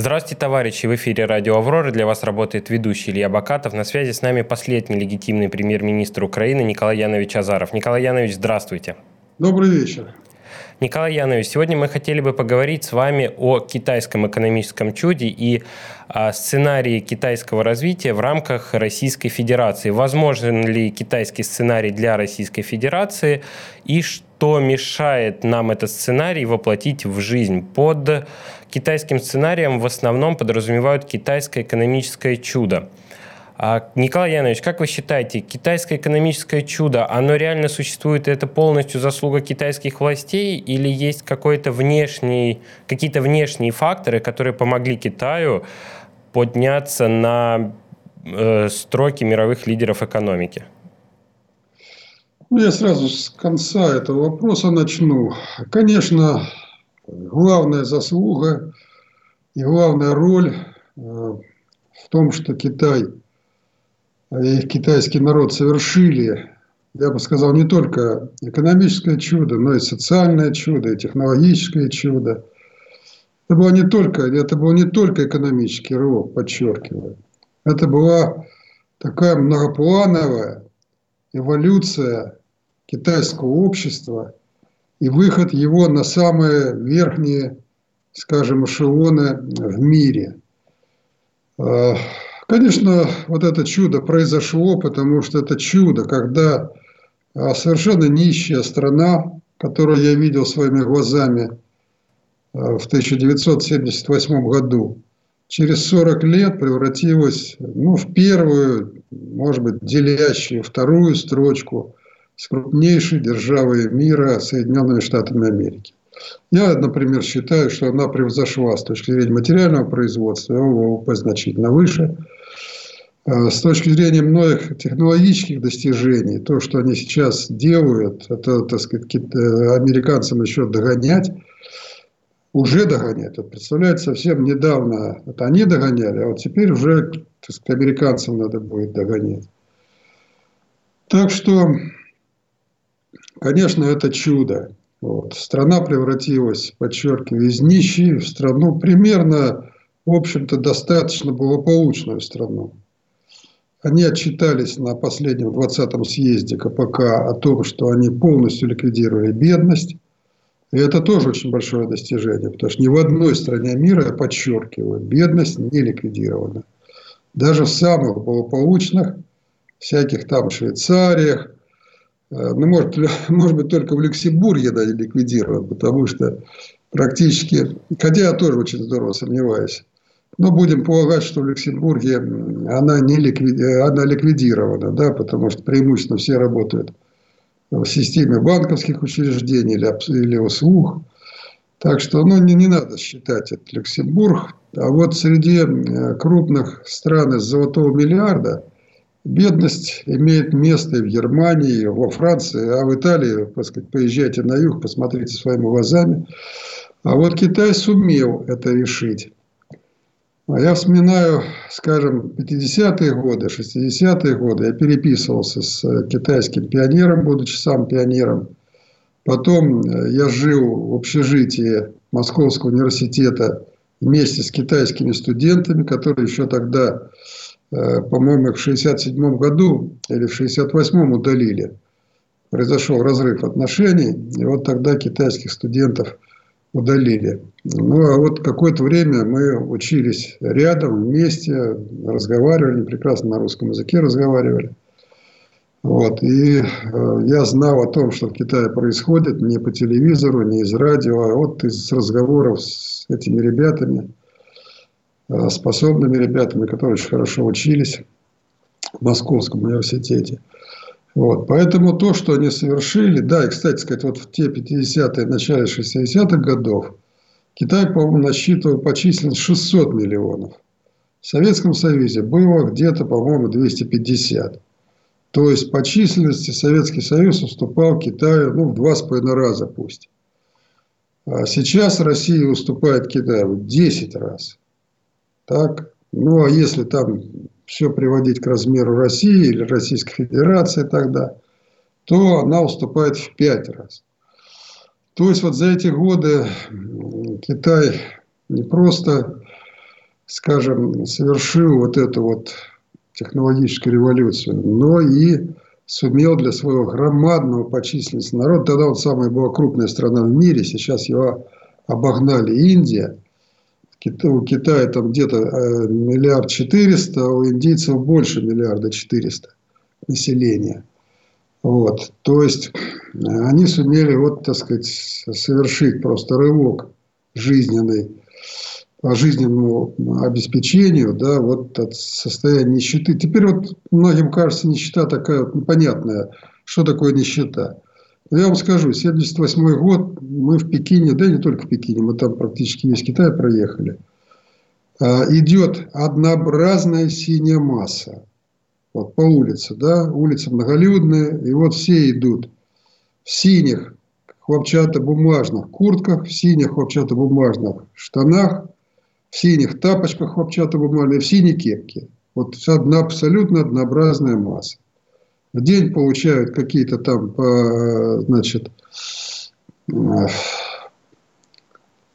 Здравствуйте, товарищи! В эфире Радио Аврора. Для вас работает ведущий Илья Бокатов. На связи с нами последний легитимный премьер-министр Украины Николай Янович Азаров. Николай Янович, здравствуйте! Добрый вечер! Николай Янович, сегодня мы хотели бы поговорить с вами о китайском экономическом чуде и о сценарии китайского развития в рамках Российской Федерации. Возможен ли китайский сценарий для Российской Федерации и что мешает нам этот сценарий воплотить в жизнь? Под китайским сценарием в основном подразумевают китайское экономическое чудо. Николай Янович, как вы считаете, китайское экономическое чудо, оно реально существует, и это полностью заслуга китайских властей, или есть какие-то внешние факторы, которые помогли Китаю подняться на строки мировых лидеров экономики? Я сразу с конца этого вопроса начну. Конечно, главная заслуга и главная роль в том, что Китай и китайский народ совершили, я бы сказал, не только экономическое чудо, но и социальное чудо, и технологическое чудо. Это был не только экономический рывок, подчеркиваю. Это была такая многоплановая эволюция китайского общества и выход его на самые верхние, скажем, эшелоны в мире. Конечно, вот это чудо произошло, потому что это чудо, когда совершенно нищая страна, которую я видел своими глазами в 1978 году, через 40 лет превратилась в первую, может быть, делящую вторую строчку с крупнейшей державой мира Соединенными Штатами Америки. Я, например, считаю, что она превзошла с точки зрения материального производства, ВВП значительно выше. С точки зрения многих технологических достижений, то, что они сейчас делают, это, так сказать, американцам еще догонять, уже догонять. Вот представляете, совсем недавно это они догоняли, а вот теперь уже, так сказать, американцам надо будет догонять. Так что, конечно, это чудо. Вот. Страна превратилась, подчеркиваю, из нищей в страну примерно, в общем-то, достаточно благополучную страну. Они отчитались на последнем 20-м съезде КПК о том, что они полностью ликвидировали бедность. И это тоже очень большое достижение, потому что ни в одной стране мира, я подчеркиваю, бедность не ликвидирована. Даже в самых благополучных, всяких там Швейцариях, может быть, только в Люксембурге да, ликвидирован, потому что практически, хотя я тоже очень здорово сомневаюсь, но будем полагать, что в Люксембурге она ликвидирована, да, потому что преимущественно все работают в системе банковских учреждений или услуг. Так что не надо считать этот Люксембург. А вот среди крупных стран из золотого миллиарда бедность имеет место и в Германии, и во Франции, а в Италии, так сказать, поезжайте на юг, посмотрите своими глазами. А вот Китай сумел это решить. А я вспоминаю, скажем, 50-е годы, 60-е годы. Я переписывался с китайским пионером, будучи сам пионером. Потом я жил в общежитии Московского университета вместе с китайскими студентами, которые еще тогда, по-моему, в 1967 году или в 1968 удалили. Произошел разрыв отношений, и вот тогда китайских студентов удалили. А вот какое-то время мы учились рядом, вместе, разговаривали, прекрасно на русском языке разговаривали. И я знал о том, что в Китае происходит, не по телевизору, не из радио, а вот из разговоров с этими ребятами, способными ребятами, которые очень хорошо учились в Московском университете. Поэтому то, что они совершили, да, и, кстати сказать, вот в те 50-е, начале 60-х годов Китай, по-моему, насчитывал по численности 600 миллионов. В Советском Союзе было где-то, по-моему, 250. То есть по численности Советский Союз уступал Китаю в 2,5 раза пусть. А сейчас Россия уступает Китаю в 10 раз. Так? А если там все приводить к размеру России или Российской Федерации тогда, то она уступает в 5 раз. То есть вот за эти годы Китай не просто скажем, совершил вот эту вот технологическую революцию, но и сумел для своего громадного по численности народа, тогда он самая была крупная страна в мире, сейчас его обогнали Индия, у Китая там где-то 1 400 000 000, а у индийцев больше 1 400 000 000 населения. Вот. То есть они сумели, вот, так сказать, совершить просто рывок жизненный, по жизненному обеспечению, да, вот от состояния нищеты. Теперь вот многим кажется нищета такая вот непонятная, что такое нищета. Но я вам скажу, 1978 год мы в Пекине, да и не только в Пекине, мы там практически весь Китай проехали, идет однообразная синяя масса. Вот по улице, да, улица многолюдная, и вот все идут в синих хлопчатобумажных куртках, в синих хлопчатобумажных штанах, в синих тапочках хлопчатобумажных, в синей кепке. Вот одна абсолютно однообразная масса. В день получают какие-то там, значит,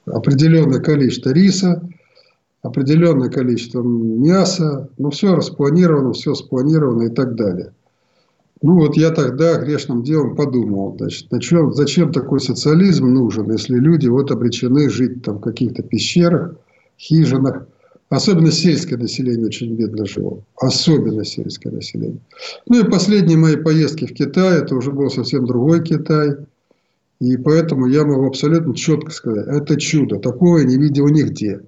определенное количество риса, определенное количество мяса, но все распланировано, все спланировано и так далее. Ну вот я тогда грешным делом подумал, значит, зачем такой социализм нужен, если люди вот обречены жить там в каких-то пещерах, хижинах. Особенно сельское население очень бедно жило. Особенно сельское население. Ну и последние мои поездки в Китай, это уже был совсем другой Китай. И поэтому я могу абсолютно четко сказать, это чудо. Такого я не видел нигде.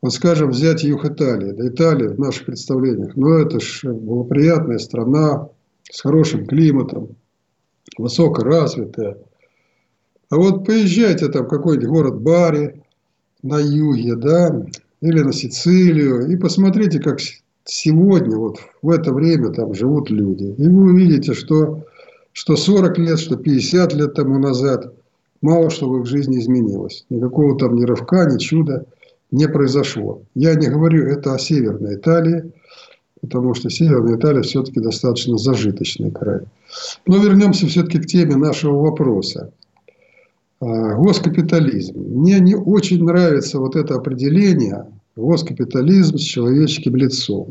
Вот скажем, взять юг Италии. Да, Италия в наших представлениях. Ну это же благоприятная страна с хорошим климатом, высокоразвитая. А вот поезжайте там в какой-нибудь город Бари на юге, да, или на Сицилию, и посмотрите, как сегодня, вот в это время там живут люди. И вы увидите, что 40 лет, что 50 лет тому назад мало что в их жизни изменилось. Никакого там ни рывка, ни чуда не произошло. Я не говорю это о Северной Италии, потому что Северная Италия все-таки достаточно зажиточный край. Но вернемся все-таки к теме нашего вопроса. Госкапитализм. Мне не очень нравится вот это определение госкапитализм с человеческим лицом.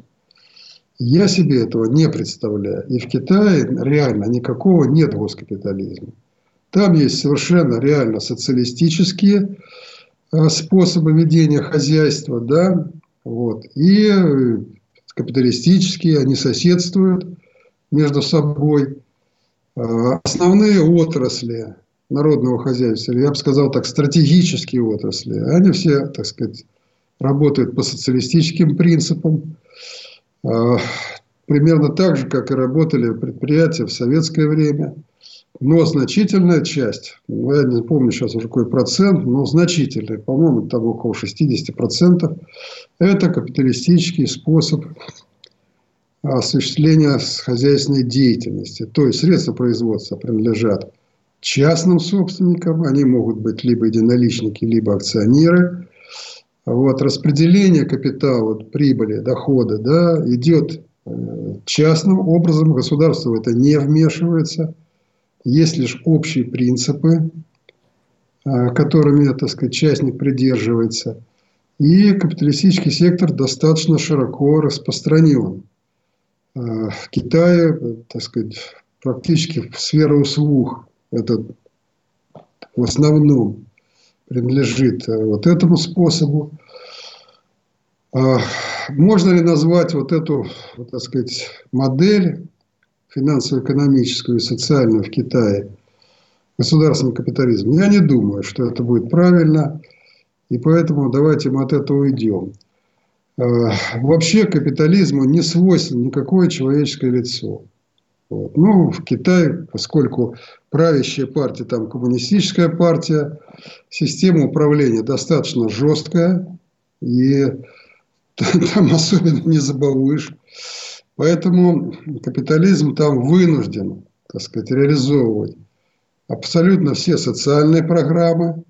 Я себе этого не представляю. И в Китае реально никакого нет госкапитализма. Там есть совершенно реально социалистические способы ведения хозяйства, да, вот, и капиталистические, они соседствуют между собой. Основные отрасли народного хозяйства, я бы сказал так, стратегические отрасли, они все, так сказать, работают по социалистическим принципам, примерно так же, как и работали предприятия в советское время, но значительная часть, я не помню сейчас уже какой процент, но значительная, по-моему, там около 60%, это капиталистический способ осуществления хозяйственной деятельности, то есть средства производства принадлежат частным собственникам, они могут быть либо единоличники, либо акционеры. Вот, распределение капитала, прибыли, дохода, да, идет частным образом, государство в это не вмешивается. Есть лишь общие принципы, которыми, так сказать, частник придерживается. И капиталистический сектор достаточно широко распространен. В Китае, так сказать, практически сфера услуг. Это в основном принадлежит вот этому способу. Можно ли назвать вот эту, так сказать, модель финансово-экономическую и социальную в Китае государственным капитализмом? Я не думаю, что это будет правильно, и поэтому давайте мы от этого уйдем. Вообще капитализму не свойственно никакое человеческое лицо. Вот. Ну, в Китае, поскольку правящая партия, там коммунистическая партия, система управления достаточно жесткая, и там особенно не забалуешь. Поэтому капитализм там вынужден, так сказать, реализовывать абсолютно все социальные программы,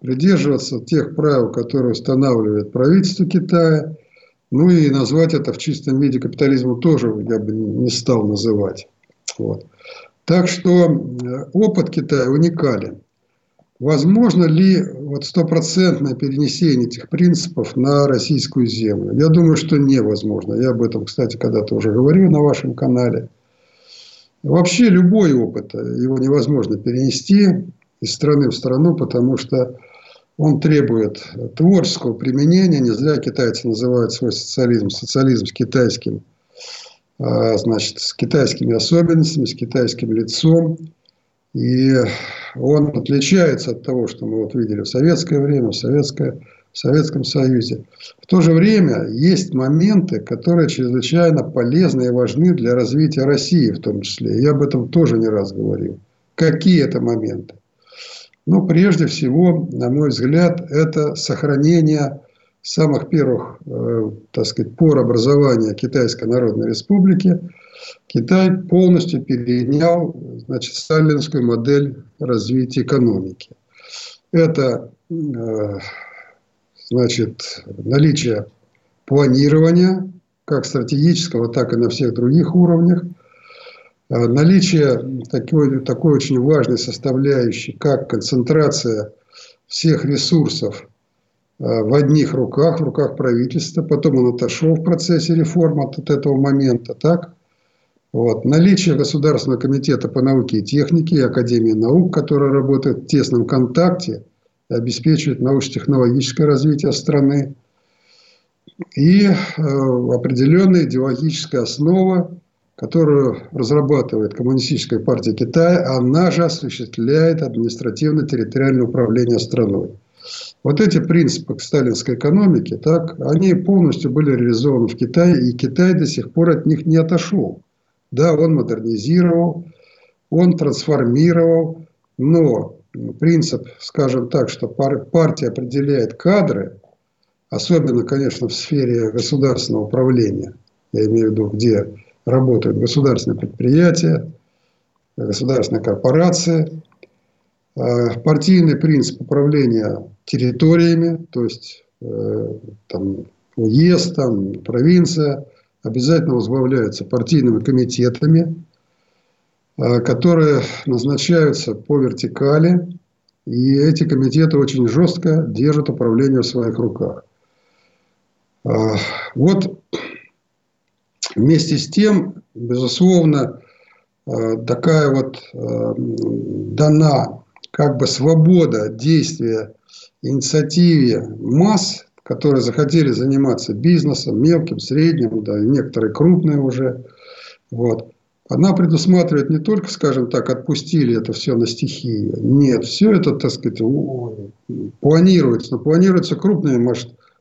придерживаться тех правил, которые устанавливает правительство Китая. Ну и назвать это в чистом виде капитализмом тоже я бы не стал называть. Вот. Так что опыт Китая уникален. Возможно ли вот стопроцентное перенесение этих принципов на российскую землю? Я думаю, что невозможно. Я об этом, кстати, когда-то уже говорил на вашем канале. Вообще любой опыт, его невозможно перенести из страны в страну, потому что он требует творческого применения. Не зря китайцы называют свой социализм с китайским, значит, с китайскими особенностями, с китайским лицом. И он отличается от того, что мы вот видели в советское время, в Советском Союзе. В то же время есть моменты, которые чрезвычайно полезны и важны для развития России в том числе. Я об этом тоже не раз говорил. Какие это моменты? Ну, прежде всего, на мой взгляд, это сохранение самых первых, так сказать, пор образования Китайской Народной Республики. Китай полностью перенял, значит, сталинскую модель развития экономики. Это, значит, наличие планирования, как стратегического, так и на всех других уровнях. Наличие такой очень важной составляющей, как концентрация всех ресурсов в одних руках, в руках правительства. Потом он отошел в процессе реформ от этого момента. Так? Вот. Наличие Государственного комитета по науке и технике и Академии наук, которая работает в тесном контакте и обеспечивает научно-технологическое развитие страны. И определенная идеологическая основа, которую разрабатывает Коммунистическая партия Китая, она же осуществляет административно-территориальное управление страной. Вот эти принципы сталинской экономики, так, они полностью были реализованы в Китае, и Китай до сих пор от них не отошел. Да, он модернизировал, он трансформировал, но принцип, скажем так, что партия определяет кадры, особенно, конечно, в сфере государственного управления, я имею в виду, где работают государственные предприятия, государственные корпорации. Партийный принцип управления территориями, то есть там, уезд, там, провинция, обязательно возглавляются партийными комитетами, которые назначаются по вертикали. И эти комитеты очень жестко держат управление в своих руках. Вот. Вместе с тем, безусловно, такая вот дана как бы свобода действия инициативе масс, которые захотели заниматься бизнесом, мелким, средним, да, некоторые крупные уже. Вот. Она предусматривает не только, скажем так, отпустили это все на стихии. Нет, все это, так сказать, планируется, но планируется крупными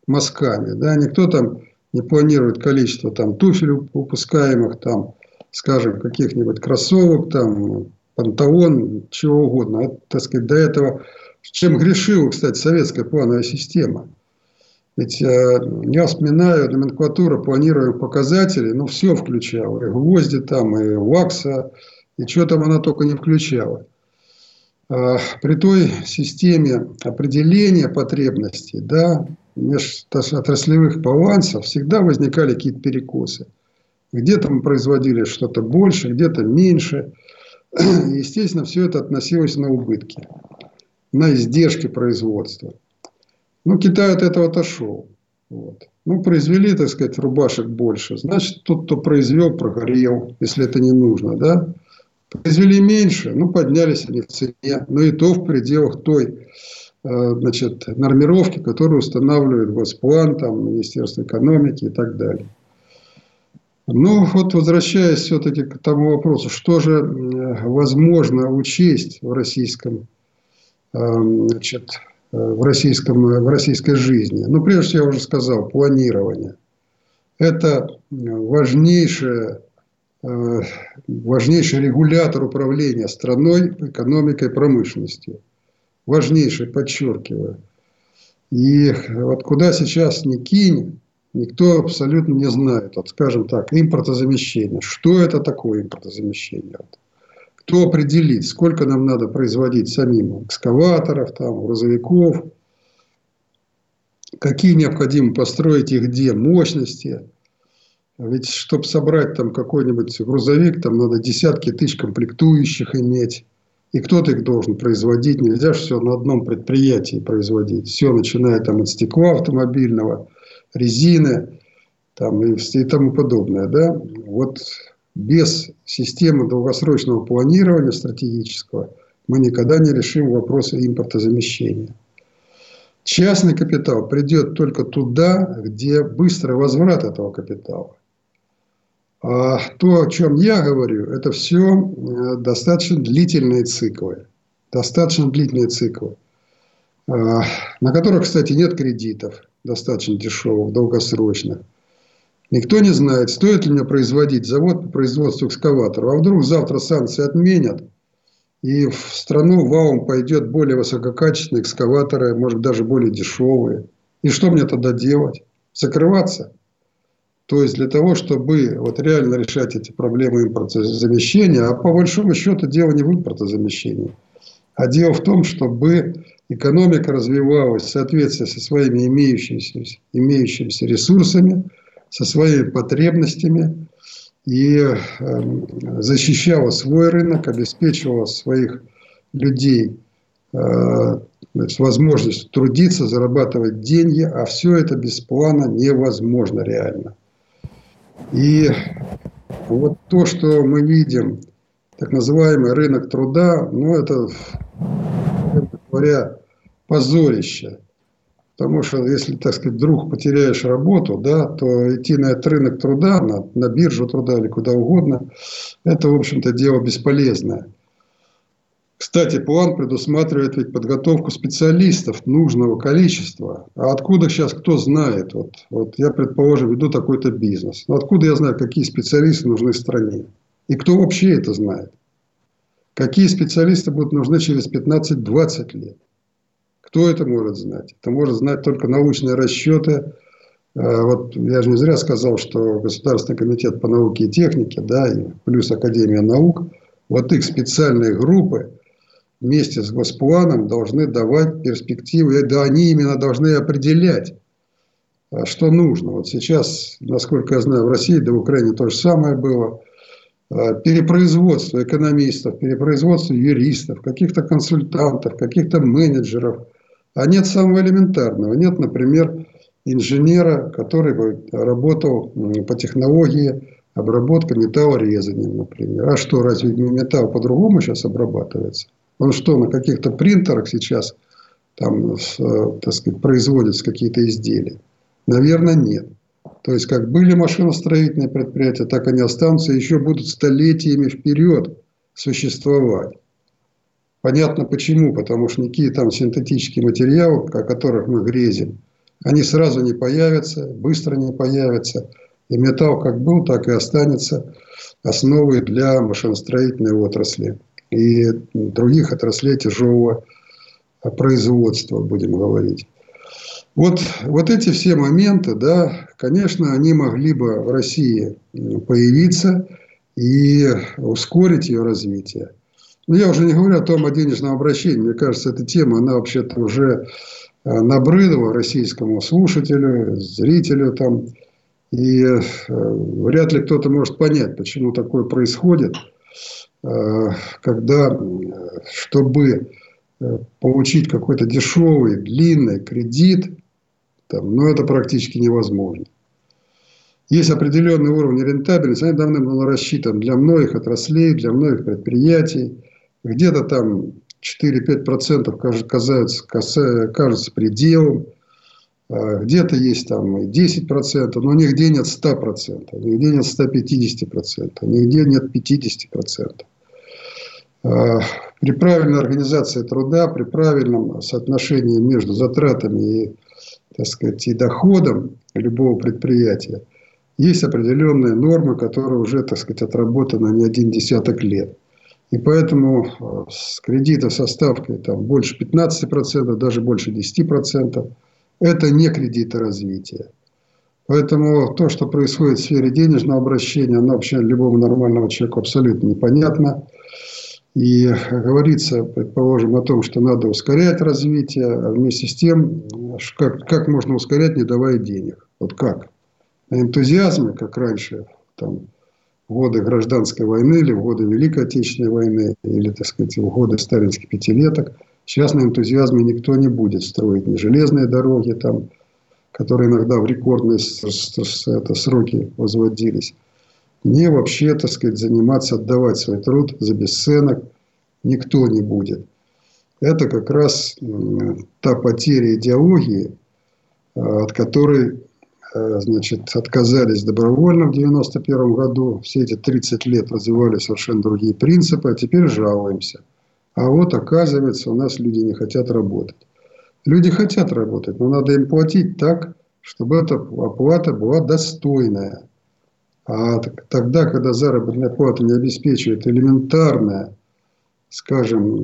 мазками. Да, никто там не планирует количество там, туфель выпускаемых, там, скажем, каких-нибудь кроссовок, там, панталон, чего угодно. Это, так сказать, до этого, чем грешила, кстати, советская плановая система. Ведь я вспоминаю, номенклатуру планируемых показателей, ну, все включала. И гвозди, там, и вакса, и что там она только не включала. При той системе определения потребностей, да, межотраслевых балансов всегда возникали какие-то перекосы. Где-то мы производили что-то больше, где-то меньше. Естественно, все это относилось на убытки, на издержки производства. Ну, Китай от этого отошел. Вот. Ну, произвели, так сказать, рубашек больше. Значит, тот, кто произвел, прогорел, если это не нужно. Да? Произвели меньше, ну, поднялись они в цене. Но и то в пределах той, значит, нормировки, которые устанавливает Госплан, там, Министерство экономики и так далее. Ну, вот возвращаясь все-таки к тому вопросу, что же возможно учесть в российском, значит, в российской жизни. Ну, прежде всего, я уже сказал, планирование. Это важнейший регулятор управления страной, экономикой, промышленностью. Важнейший, подчеркиваю. И вот куда сейчас ни кинь, никто абсолютно не знает. Вот, скажем так, импортозамещение. Что это такое импортозамещение? Кто определит, сколько нам надо производить самим экскаваторов, там, грузовиков, какие необходимо построить и где мощности. Ведь, чтобы собрать там какой-нибудь грузовик, там надо десятки тысяч комплектующих иметь. И кто-то их должен производить. Нельзя же все на одном предприятии производить. Все, начиная там, от стекла автомобильного, резины там, и тому подобное. Да? Вот без системы долгосрочного планирования стратегического мы никогда не решим вопросы импортозамещения. Частный капитал придет только туда, где быстрый возврат этого капитала. А то, о чем я говорю, это все достаточно длительные циклы. Достаточно длительные циклы, на которых, кстати, нет кредитов достаточно дешевых, долгосрочных. Никто не знает, стоит ли мне производить завод по производству экскаваторов. А вдруг завтра санкции отменят, и в страну валом пойдет более высококачественные экскаваторы, может быть, даже более дешевые. И что мне тогда делать? Закрываться? То есть для того, чтобы вот реально решать эти проблемы импортозамещения, а по большому счету дело не в импортозамещении, а дело в том, чтобы экономика развивалась в соответствии со своими имеющимися ресурсами, со своими потребностями и защищала свой рынок, обеспечивала своих людей возможность трудиться, зарабатывать деньги, а все это без плана невозможно реально. И вот то, что мы видим, так называемый рынок труда, ну это, говоря, позорище. Потому что если, так сказать, вдруг потеряешь работу, да, то идти на этот рынок труда, на биржу труда или куда угодно, это, в общем-то, дело бесполезное. Кстати, план предусматривает ведь подготовку специалистов нужного количества. А откуда сейчас кто знает? Вот я, предположим, веду такой-то бизнес. Но откуда я знаю, какие специалисты нужны стране? И кто вообще это знает? Какие специалисты будут нужны через 15-20 лет? Кто это может знать? Это может знать только научные расчеты. Вот я же не зря сказал, что Государственный комитет по науке и технике, да, и плюс Академия наук, вот их специальные группы вместе с госпланом должны давать перспективы. И да, они именно должны определять, что нужно. Вот сейчас, насколько я знаю, в России, да в Украине то же самое было. Перепроизводство экономистов, перепроизводство юристов, каких-то консультантов, каких-то менеджеров. А нет самого элементарного. Нет, например, инженера, который бы работал по технологии обработка металлорезанием, например. А что, разве металл по-другому сейчас обрабатывается? Он что, на каких-то принтерах сейчас там, так сказать, производятся какие-то изделия? Наверное, нет. То есть, как были машиностроительные предприятия, так они останутся и еще будут столетиями вперед существовать. Понятно почему. Потому что никакие там синтетические материалы, о которых мы грезим, они сразу не появятся, быстро не появятся. И металл как был, так и останется основой для машиностроительной отрасли и других отраслей тяжелого производства, будем говорить. Вот эти все моменты, да, конечно, они могли бы в России появиться и ускорить ее развитие. Но я уже не говорю о том, о денежном обращении. Мне кажется, эта тема, она вообще-то уже набрыдала российскому слушателю, зрителю там. И вряд ли кто-то может понять, почему такое происходит, когда, чтобы получить какой-то дешевый, длинный кредит, там, ну, это практически невозможно. Есть определенный уровень рентабельности, они давным-давно рассчитаны для многих отраслей, для многих предприятий. Где-то там 4-5% кажется пределом. Где-то есть там 10%, но нигде нет 100%, нигде нет 150%, нигде нет 50%. При правильной организации труда, при правильном соотношении между затратами и, так сказать, и доходом любого предприятия есть определенные нормы, которые уже, так сказать, отработаны не один десяток лет. И поэтому с кредита со ставкой там, больше 15%, даже больше 10%, это не кредиты развития. Поэтому то, что происходит в сфере денежного обращения, оно вообще любому нормальному человеку абсолютно непонятно. И говорится, предположим, о том, что надо ускорять развитие, а вместе с тем, как можно ускорять, не давая денег. Вот как? На энтузиазме, как раньше, там, в годы гражданской войны или в годы Великой Отечественной войны, или, так сказать, в годы сталинских пятилеток. Сейчас на энтузиазме никто не будет строить ни железные дороги, там, которые иногда в рекордные сроки возводились, ни вообще, так сказать, заниматься, отдавать свой труд за бесценок никто не будет. Это как раз та потеря идеологии, от которой, значит, отказались добровольно в 1991 году. Все эти 30 лет развивали совершенно другие принципы, а теперь жалуемся. А вот, оказывается, у нас люди не хотят работать. Люди хотят работать, но надо им платить так, чтобы эта оплата была достойная. А тогда, когда заработная плата не обеспечивает элементарное, скажем,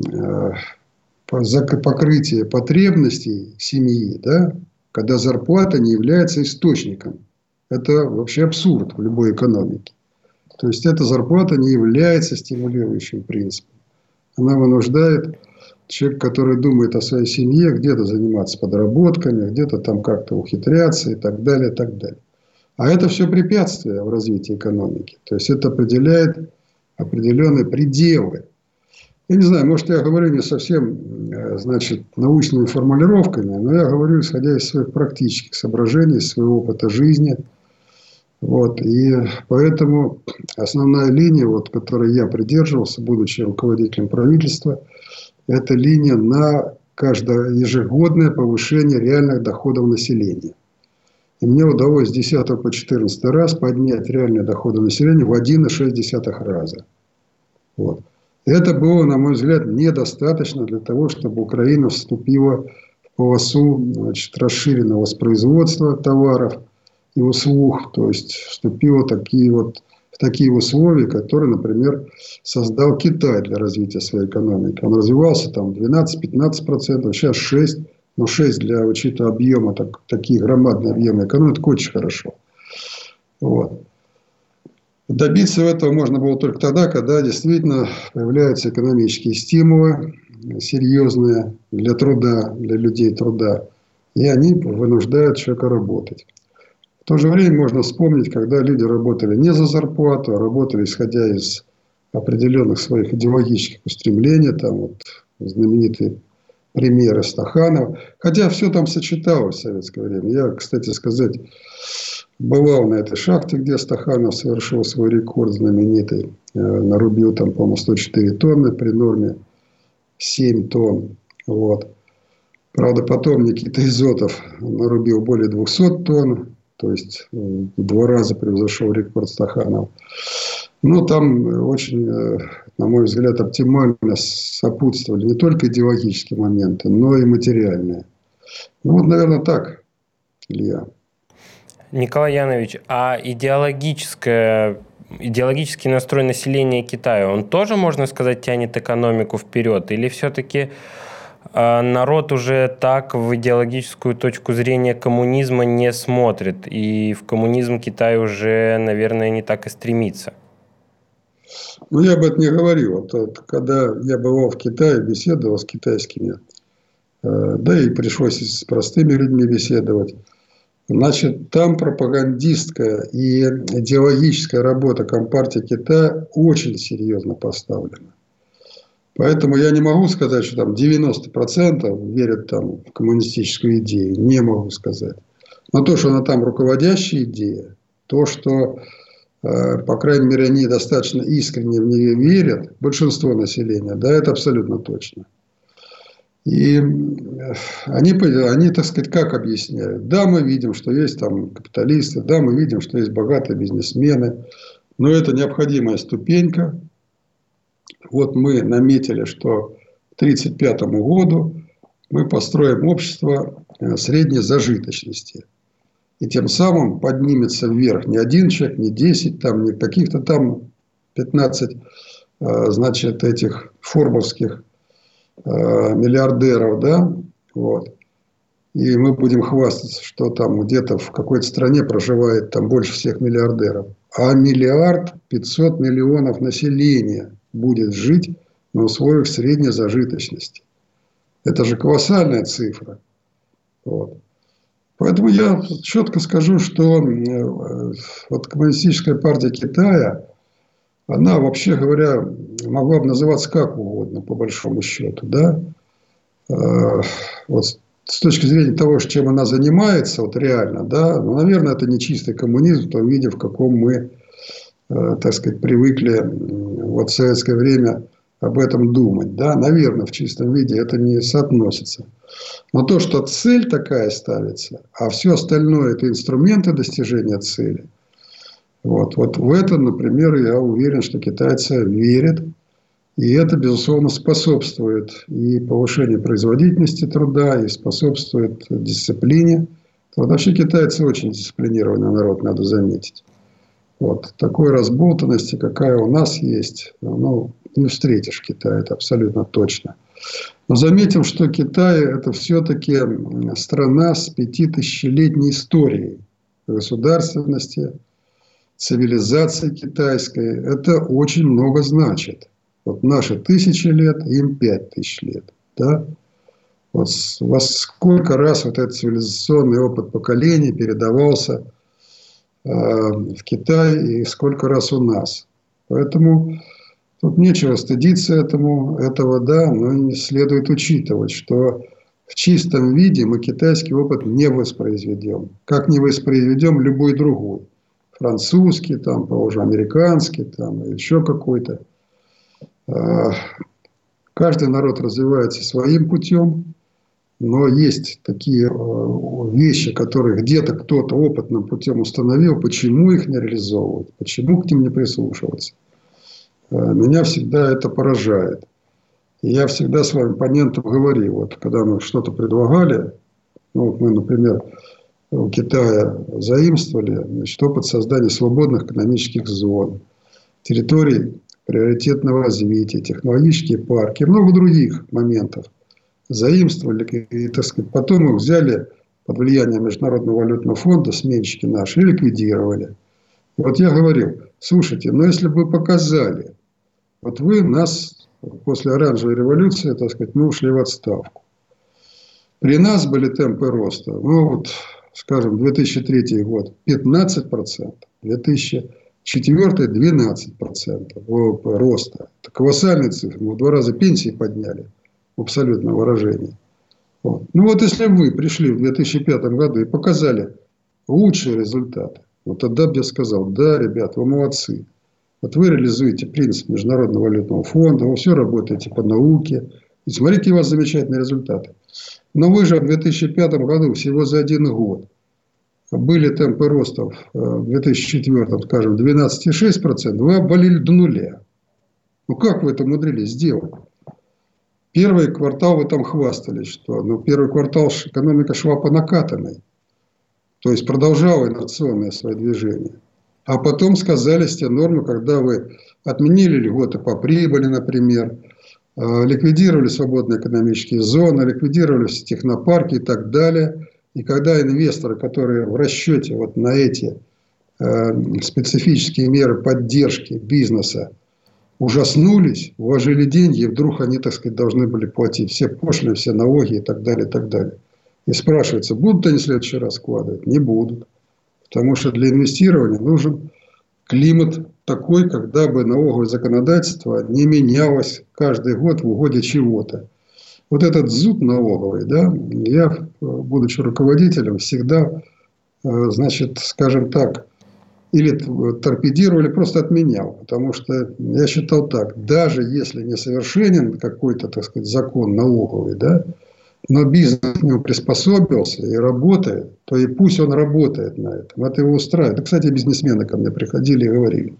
покрытие потребностей семьи, да, когда зарплата не является источником. Это вообще абсурд в любой экономике. То есть эта зарплата не является стимулирующим принципом. Она вынуждает человека, который думает о своей семье, где-то заниматься подработками, где-то там как-то ухитряться и так далее, и так далее. А это все препятствия в развитии экономики. То есть это определяет определенные пределы. Я не знаю, может, я говорю не совсем, значит, научными формулировками, но я говорю, исходя из своих практических соображений, из своего опыта жизни. Вот. И поэтому основная линия, вот, которой я придерживался, будучи руководителем правительства, это линия на каждое ежегодное повышение реальных доходов населения. И мне удалось с 10 по 14 раз поднять реальные доходы населения в 1,6 раза. Вот. Это было, на мой взгляд, недостаточно для того, чтобы Украина вступила в полосу, значит, расширенного воспроизводства товаров и услуг, то есть вступила в такие условия, которые, например, создал Китай для развития своей экономики. Он развивался там 12-15%, сейчас 6%, но 6% для учета объема, такие громадные объемы экономики, это очень хорошо. Вот. Добиться этого можно было только тогда, когда действительно появляются экономические стимулы серьезные для труда, для людей труда, и они вынуждают человека работать. В то же время можно вспомнить, когда люди работали не за зарплату, а работали исходя из определенных своих идеологических устремлений, там вот знаменитые примеры Стаханова, хотя все там сочеталось в советское время. Я, кстати сказать, бывал на этой шахте, где Стаханов совершил свой рекорд знаменитый, нарубил там, по-моему, 104 тонны при норме 7 тонн. Вот. Правда, потом Никита Изотов нарубил более 200 тонн, то есть в 2 раза превзошел рекорд Стаханова. Но там очень, на мой взгляд, оптимально сопутствовали не только идеологические моменты, но и материальные. Ну вот, наверное, так, Илья. Николай Янович, а идеологический настрой населения Китая, он тоже, можно сказать, тянет экономику вперед? Или все-таки народ уже так в идеологическую точку зрения коммунизма не смотрит, и в коммунизм Китай уже, наверное, не так и стремится? Ну, я об этом не говорил. Вот, когда я бывал в Китае, беседовал с китайскими, да и пришлось с простыми людьми беседовать. Значит, там пропагандистская и идеологическая работа Компартии Китая очень серьезно поставлена. Поэтому я не могу сказать, что там 90% верят там, в коммунистическую идею. Не могу сказать. Но то, что она там руководящая идея, то, что, по крайней мере, они достаточно искренне в нее верят, большинство населения, да, это абсолютно точно. И они, так сказать, как объясняют? Да, мы видим, что есть там капиталисты, да, мы видим, что есть богатые бизнесмены, но это необходимая ступенька. Вот мы наметили, что к 1935 году мы построим общество средней зажиточности. И тем самым поднимется вверх не один человек, не 10, там, не каких-то там 15, значит, этих форбовских миллиардеров, да, вот, и мы будем хвастаться, что там где-то в какой-то стране проживает там больше всех миллиардеров, а 1 500 000 000 населения будет жить на условиях средней зажиточности. Это же колоссальная цифра. Вот. Поэтому я четко скажу, что вот Коммунистическая партия Китая она, вообще говоря, могла бы называться как угодно, по большому счету, да. Вот с точки зрения того, чем она занимается, вот реально, да, ну, наверное, это не чистый коммунизм в том виде, в каком мы, так сказать, привыкли вот в советское время об этом думать, да, наверное, в чистом виде это не соотносится. Но то, что цель такая ставится, а все остальное – это инструменты достижения цели, вот в это, например, я уверен, что китайцы верят, и это, безусловно, способствует и повышению производительности труда, и способствует дисциплине. Вообще китайцы очень дисциплинированный народ, надо заметить. Вот. Такой разболтанности, какая у нас есть, ну, не встретишь в Китае, это абсолютно точно. Но заметим, что Китай – это все-таки страна с 5000-летней историей государственности, цивилизации китайской. Это очень много значит. Вот наши 1000 лет, им 5000 лет. Да? Вот во сколько раз вот этот цивилизационный опыт поколений передавался в Китай и сколько раз у нас. Поэтому тут нечего стыдиться этого, да, но не следует учитывать, что в чистом виде мы китайский опыт не воспроизведем. Как не воспроизведем любой другой. Французский, там, уже американский, там, еще какой-то. Каждый народ развивается своим путем, но есть такие вещи, которые где-то кто-то опытным путем установил, почему их не реализовывают, почему к ним не прислушиваться. Меня всегда это поражает. И я всегда своим оппонентам говорил, вот когда мы что-то предлагали, ну, вот мы, например, у Китая заимствовали, значит, опыт создания свободных экономических зон, территорий приоритетного развития, технологические парки, много других моментов. Заимствовали, и, так сказать, потом их взяли под влияние Международного валютного фонда, сменщики наши, и ликвидировали. И вот я говорил, слушайте, но если бы вы показали, вот вы нас после Оранжевой революции, так сказать, мы ушли в отставку. При нас были темпы роста, ну вот, скажем, 2003 год 15%, 2004 12% ВВП роста. Это колоссальные цифры, мы в 2 раза пенсии подняли. В абсолютном выражении. Вот. Ну вот если вы пришли в 2005 году и показали лучшие результаты, вот тогда бы я сказал, да, ребят, вы молодцы. Вот вы реализуете принцип Международного валютного фонда, вы все работаете по науке. И смотрите, у вас замечательные результаты. Но вы же в 2005 году всего за 1 год были темпы роста в 2004, скажем, 12,6%, вы обвалили до нуля. Ну как вы это умудрились сделать? Первый квартал вы там хвастались, что первый квартал экономика шла по накатанной, то есть продолжала инерционное свое движение. А потом сказались те нормы, когда вы отменили льготы по прибыли, например, ликвидировали свободные экономические зоны, ликвидировали все технопарки и так далее. И когда инвесторы, которые в расчете вот на эти специфические меры поддержки бизнеса, ужаснулись, вложили деньги, и вдруг они, так сказать, должны были платить все пошлины, все налоги и так далее, и так далее. И спрашивается, будут они в следующий раз вкладывать? Не будут. Потому что для инвестирования нужен климат такой, когда бы налоговое законодательство не менялось каждый год в угоде чего-то. Вот этот зуд налоговый, да, я, будучи руководителем, всегда, значит, скажем так, или торпедировали, просто отменял. Потому что я считал так, даже если несовершенен какой-то, так сказать, закон налоговый, да, но бизнес к нему приспособился и работает, то и пусть он работает на этом. Это его устраивает. Да, кстати, бизнесмены ко мне приходили и говорили,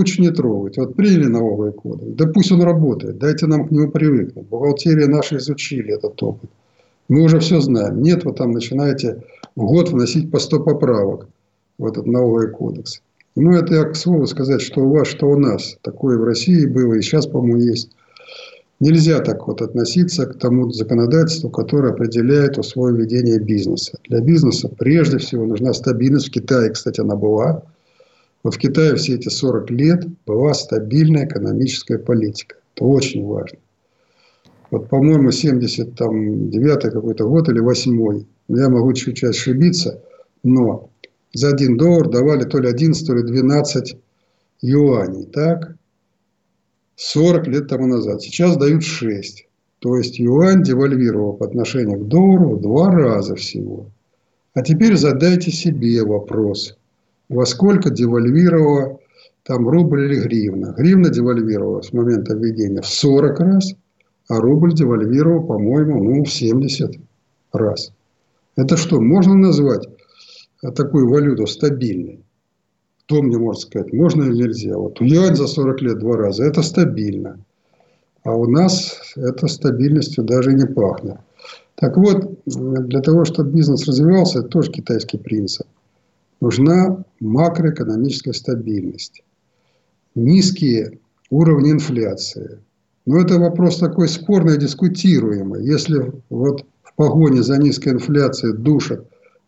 лучше не трогать. Вот приняли налоговый кодекс, да пусть он работает, дайте нам к нему привыкнуть. Бухгалтерия наша изучили этот опыт. Мы уже все знаем. Нет, вы там начинаете в год вносить по 100 поправок в этот налоговый кодекс. Ну, это я, к слову сказать, что у вас, что у нас. Такое в России было и сейчас, по-моему, есть. Нельзя так вот относиться к тому законодательству, которое определяет условия ведения бизнеса. Для бизнеса прежде всего нужна стабильность. В Китае, кстати, она была. Вот в Китае все эти 40 лет была стабильная экономическая политика. Это очень важно. Вот, по-моему, 79-й какой-то год или 8-й, я могу чуть-чуть ошибиться, но за $1 давали то ли 11, то ли 12 юаней, так? 40 лет тому назад. Сейчас дают 6. То есть юань девальвировал по отношению к доллару в 2 раза всего. А теперь задайте себе вопрос, во сколько девальвировала там рубль или гривна. Гривна девальвировала с момента введения в 40 раз, а рубль девальвировал, по-моему, в 70 раз. Это что, можно назвать такую валюту стабильной? Кто мне может сказать, можно или нельзя? Вот юань за 40 лет 2 раза – это стабильно. А у нас это стабильностью даже не пахнет. Так вот, для того, чтобы бизнес развивался, это тоже китайский принцип. Нужна макроэкономическая стабильность. Низкие уровни инфляции. Но это вопрос такой спорный и дискутируемый. Если вот в погоне за низкой инфляцией душат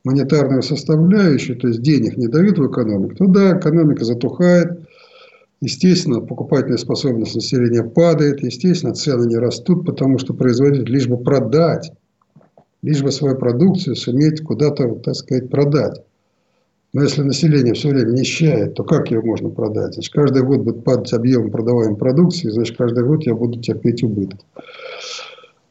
монетарную составляющую, то есть денег не дают в экономику, то да, экономика затухает. Естественно, покупательная способность населения падает. Естественно, цены не растут, потому что производитель лишь бы продать. Лишь бы свою продукцию суметь куда-то, так сказать, продать. Но если население все время нищает, то как ее можно продать? Значит, каждый год будет падать объем продаваемой продукции, значит, каждый год я буду терпеть убытки.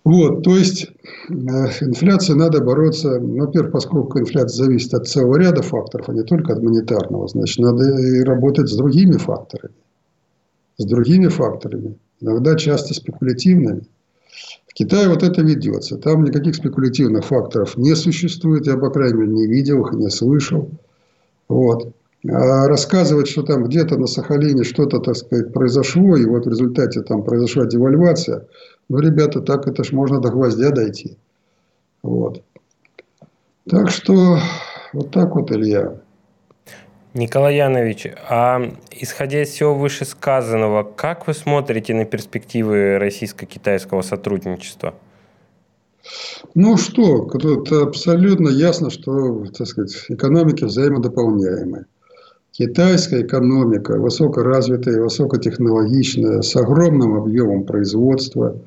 Вот, то есть, инфляцию надо бороться, во-первых, поскольку инфляция зависит от целого ряда факторов, а не только от монетарного, значит, надо и работать с другими факторами. С другими факторами, иногда часто спекулятивными. В Китае вот это ведется, там никаких спекулятивных факторов не существует, я, по крайней мере, не видел их, не слышал. Вот. А рассказывать, что там где-то на Сахалине что-то, так сказать, произошло, и вот в результате там произошла девальвация, ну, ребята, так это ж можно до гвоздя дойти. Вот. Так что, вот так вот, Илья. Николай Янович, а исходя из всего вышесказанного, как вы смотрите на перспективы российско-китайского сотрудничества? Ну что, это абсолютно ясно, что, так сказать, экономики взаимодополняемые. Китайская экономика высокоразвитая, высокотехнологичная, с огромным объемом производства.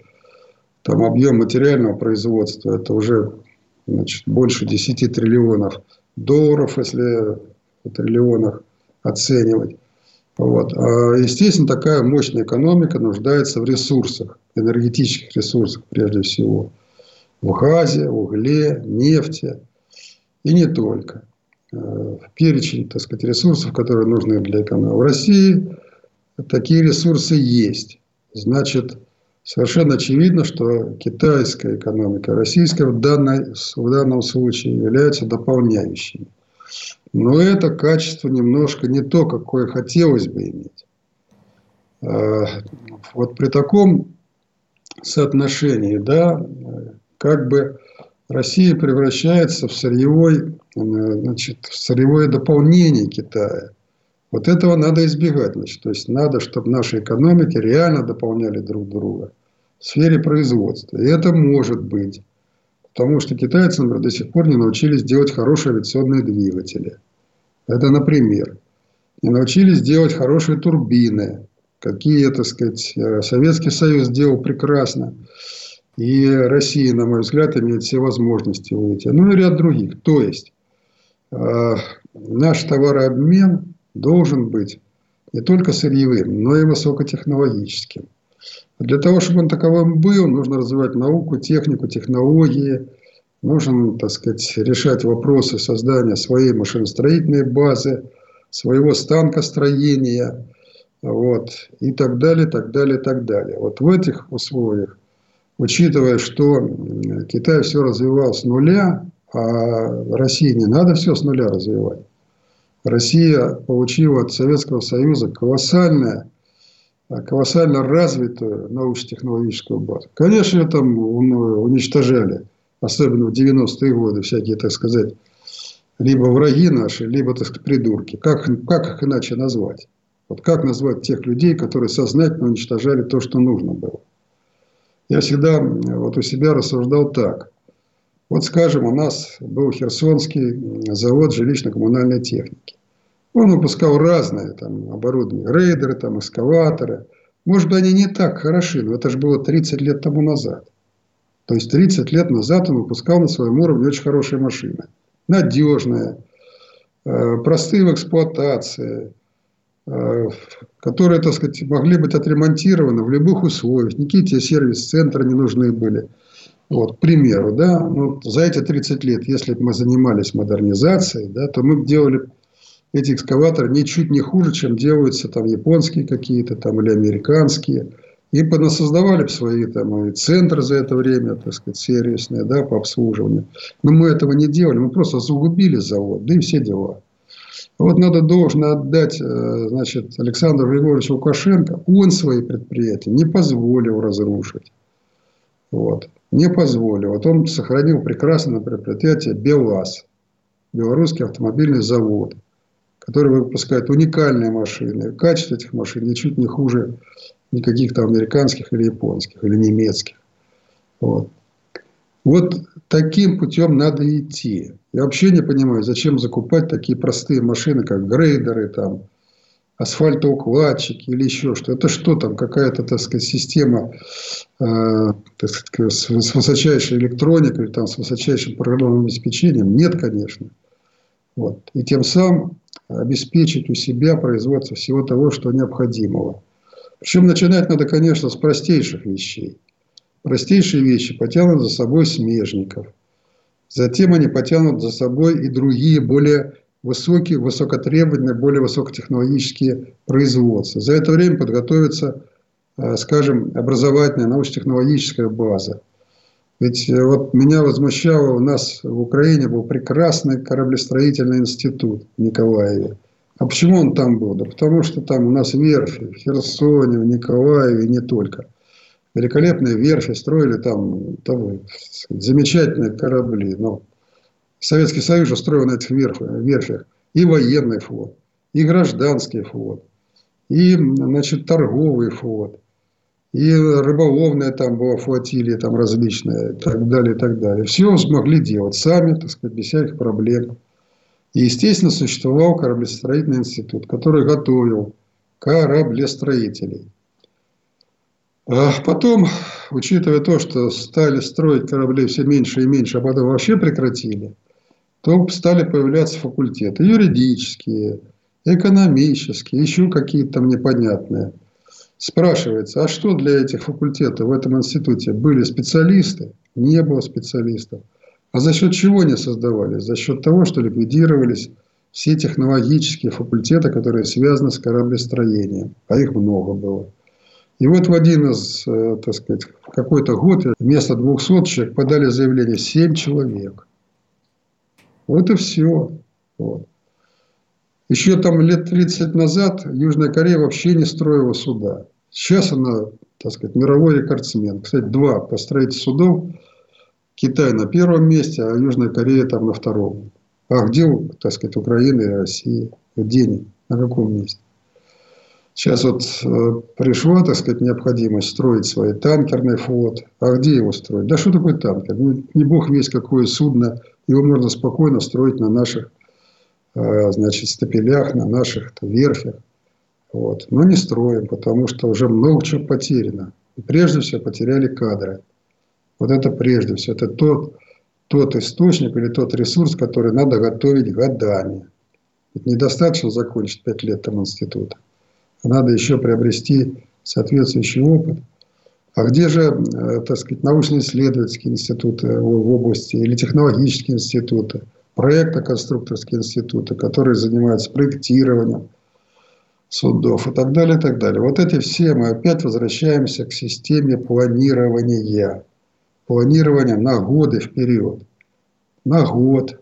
Там объем материального производства – это уже, значит, больше 10 триллионов долларов, если в триллионах оценивать. Вот. А, естественно, такая мощная экономика нуждается в ресурсах, энергетических ресурсах прежде всего. В газе, угле, нефти и не только. В перечень, так сказать, ресурсов, которые нужны для экономики. В России такие ресурсы есть. Значит, совершенно очевидно, что китайская экономика, российская в данном случае является дополняющими. Но это качество немножко не то, какое хотелось бы иметь. Вот при таком соотношении, да, как бы Россия превращается в сырьевое дополнение Китая. Вот этого надо избегать. Значит. То есть надо, чтобы наши экономики реально дополняли друг друга в сфере производства. И это может быть. Потому что китайцы, например, до сих пор не научились делать хорошие авиационные двигатели. Это, например. Не научились делать хорошие турбины. Какие, так сказать, Советский Союз делал прекрасно. И Россия, на мой взгляд, имеет все возможности выйти. Ну и ряд других. То есть, наш товарообмен должен быть не только сырьевым, но и высокотехнологическим. Для того, чтобы он таковым был, нужно развивать науку, технику, технологии. Нужно, так сказать, решать вопросы создания своей машиностроительной базы, своего станкостроения, вот, и так далее, так далее, так далее. Вот в этих условиях, учитывая, что Китай все развивал с нуля, а России не надо все с нуля развивать. Россия получила от Советского Союза колоссально развитую научно-технологическую базу. Конечно, ее там уничтожали, особенно в 90-е годы, всякие, так сказать, либо враги наши, либо, так сказать, придурки. Как их иначе назвать? Вот как назвать тех людей, которые сознательно уничтожали то, что нужно было? Я всегда вот у себя рассуждал так. Вот, скажем, у нас был Херсонский завод жилищно-коммунальной техники. Он выпускал разные там оборудование, рейдеры, там, экскаваторы. Может быть, они не так хороши, но это же было 30 лет тому назад. То есть 30 лет назад он выпускал на своем уровне очень хорошие машины. Надежные, простые в эксплуатации, которые, так сказать, могли быть отремонтированы в любых условиях. Никакие тебе сервис-центры не нужны были. Вот, к примеру, да, вот за эти 30 лет, если бы мы занимались модернизацией, да, то мы бы делали эти экскаваторы ничуть не хуже, чем делаются там японские какие-то там или американские. И понасоздавали бы свои там и центры за это время, так сказать, сервисные, да, по обслуживанию. Но мы этого не делали, мы просто загубили завод, да и все дела. Вот надо должно отдать, значит, Александру Григорьевичу Лукашенко, он свои предприятия не позволил разрушить. Вот. Не позволил. Вот он сохранил прекрасное предприятие БелАЗ, Белорусский автомобильный завод, который выпускает уникальные машины. Качество этих машин ничуть не хуже никаких там американских или японских, или немецких. Вот. Вот таким путем надо идти. Я вообще не понимаю, зачем закупать такие простые машины, как грейдеры, там, асфальтоукладчики или еще что. Это что там, какая-то, так сказать, система, так сказать, с высочайшей электроникой, там, с высочайшим программным обеспечением? Нет, конечно. Вот. И тем самым обеспечить у себя производство всего того, что необходимого. Причем начинать надо, конечно, с простейших вещей. Простейшие вещи потянут за собой смежников. Затем они потянут за собой и другие, более высокие, высокотребовательные, более высокотехнологические производства. За это время подготовится, скажем, образовательная, научно-технологическая база. Ведь вот меня возмущало, у нас в Украине был прекрасный кораблестроительный институт в Николаеве. А почему он там был? Да потому что там у нас верфи в Херсоне, в Николаеве и не только. Великолепные верфи, строили там замечательные корабли. Но Советский Союз устроил на этих верфях и военный флот, и гражданский флот, и, значит, торговый флот, и рыболовная там была флотилия там различная, и так далее, и так далее. Все смогли делать сами, так сказать, без всяких проблем. И, естественно, существовал кораблестроительный институт, который готовил кораблестроителей. Потом, учитывая то, что стали строить корабли все меньше и меньше, а потом вообще прекратили, то стали появляться факультеты юридические, экономические, еще какие-то там непонятные. Спрашивается, а что для этих факультетов в этом институте? Были специалисты? Не было специалистов. А за счет чего они создавались? За счет того, что ликвидировались все технологические факультеты, которые связаны с кораблестроением. А их много было. И вот в один из, так сказать, какой-то год вместо 200 человек подали заявление 7 человек. Вот и все. Вот. Еще там лет 30 назад Южная Корея вообще не строила суда. Сейчас она, так сказать, мировой рекордсмен. Кстати, 2 по строительству судов. Китай на первом месте, а Южная Корея там на втором. А где, так сказать, Украина и Россия? Где они? На каком месте? Сейчас вот пришла, так сказать, необходимость строить свой танкерный флот. А где его строить? Да что такое танкер? Ну, не бог весть какое судно. Его можно спокойно строить на наших, значит, стапелях, на наших верфях. Вот. Но не строим, потому что уже много чего потеряно. И прежде всего потеряли кадры. Вот это прежде всего. Это тот источник или тот ресурс, который надо готовить годами. Ведь недостаточно закончить 5 лет там института. Надо еще приобрести соответствующий опыт. А где же, так сказать, научно-исследовательские институты в области или технологические институты, проектно-конструкторские институты, которые занимаются проектированием судов и так далее, и так далее. Вот эти все мы опять возвращаемся к системе планирования. Планирование на годы вперед. На год.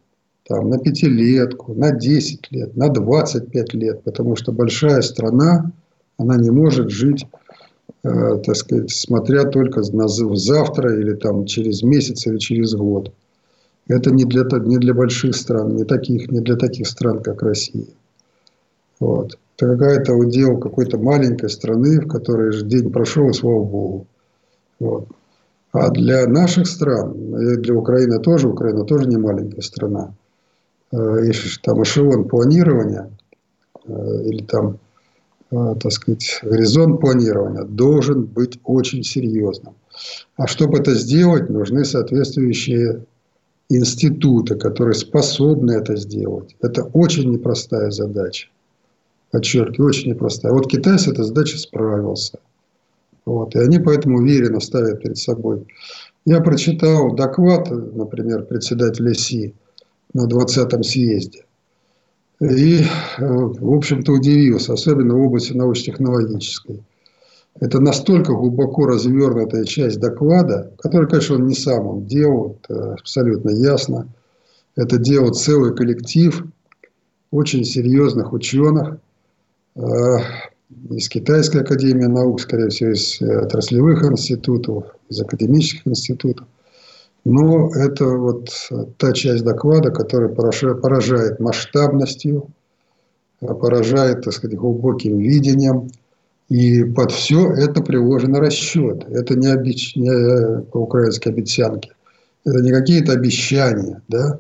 Там, на 5-летку, на 10 лет, на 25 лет, потому что большая страна, она не может жить, так сказать, смотря только на завтра или там, через месяц или через год. Это не для больших стран, не для таких стран, как Россия. Вот. Это какая-то удел какой-то маленькой страны, в которой же день прошел, и слава богу. Вот. А для наших стран, и для Украины тоже, Украина тоже не маленькая страна. Там эшелон планирования или там, так сказать, горизонт планирования должен быть очень серьезным. А чтобы это сделать, нужны соответствующие институты, которые способны это сделать. Это очень непростая задача. Подчеркиваю, очень непростая. Вот Китай с этой задачей справился. Вот, и они поэтому уверенно ставят перед собой. Я прочитал доклад, например, председателя Си на 20-м съезде. И, в общем-то, удивился, особенно в области научно-технологической. Это настолько глубоко развернутая часть доклада, которую, конечно, он не сам делал, абсолютно ясно. Это делал целый коллектив очень серьезных ученых из Китайской Академии Наук, скорее всего, из отраслевых институтов, из академических институтов. Но это вот та часть доклада, которая поражает масштабностью, поражает, так сказать, глубоким видением. И под все это приложен расчет. Это не по-украински обещанки. Это не какие-то обещания, да,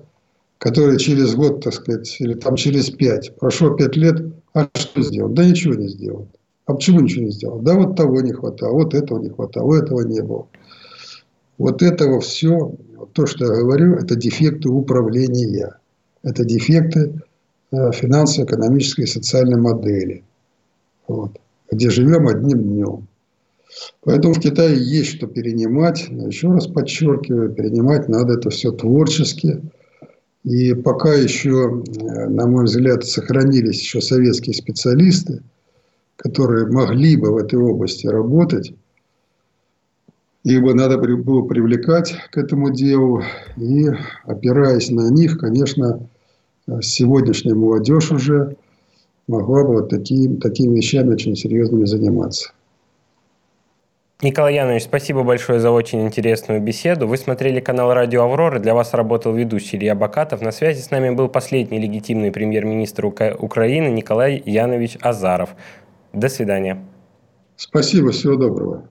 которые через год, так сказать, или там через 5. Прошло 5 лет, а что сделал? Да ничего не сделал. А почему ничего не сделал? Да вот того не хватало, вот этого не хватало, этого не было. Вот этого все, то, что я говорю, это дефекты управления. Это дефекты финансово-экономической и социальной модели. Вот. Где живем одним днем. Поэтому в Китае есть что перенимать. Но еще раз подчеркиваю, перенимать надо это все творчески. И пока еще, на мой взгляд, сохранились еще советские специалисты, которые могли бы в этой области работать. Их бы надо было привлекать к этому делу. И, опираясь на них, конечно, сегодняшняя молодежь уже могла бы вот такими вещами очень серьезными заниматься. Николай Янович, спасибо большое за очень интересную беседу. Вы смотрели канал «Радио Аврора». Для вас работал ведущий Илья Бокатов. На связи с нами был последний легитимный премьер-министр Украины Николай Янович Азаров. До свидания. Спасибо, всего доброго.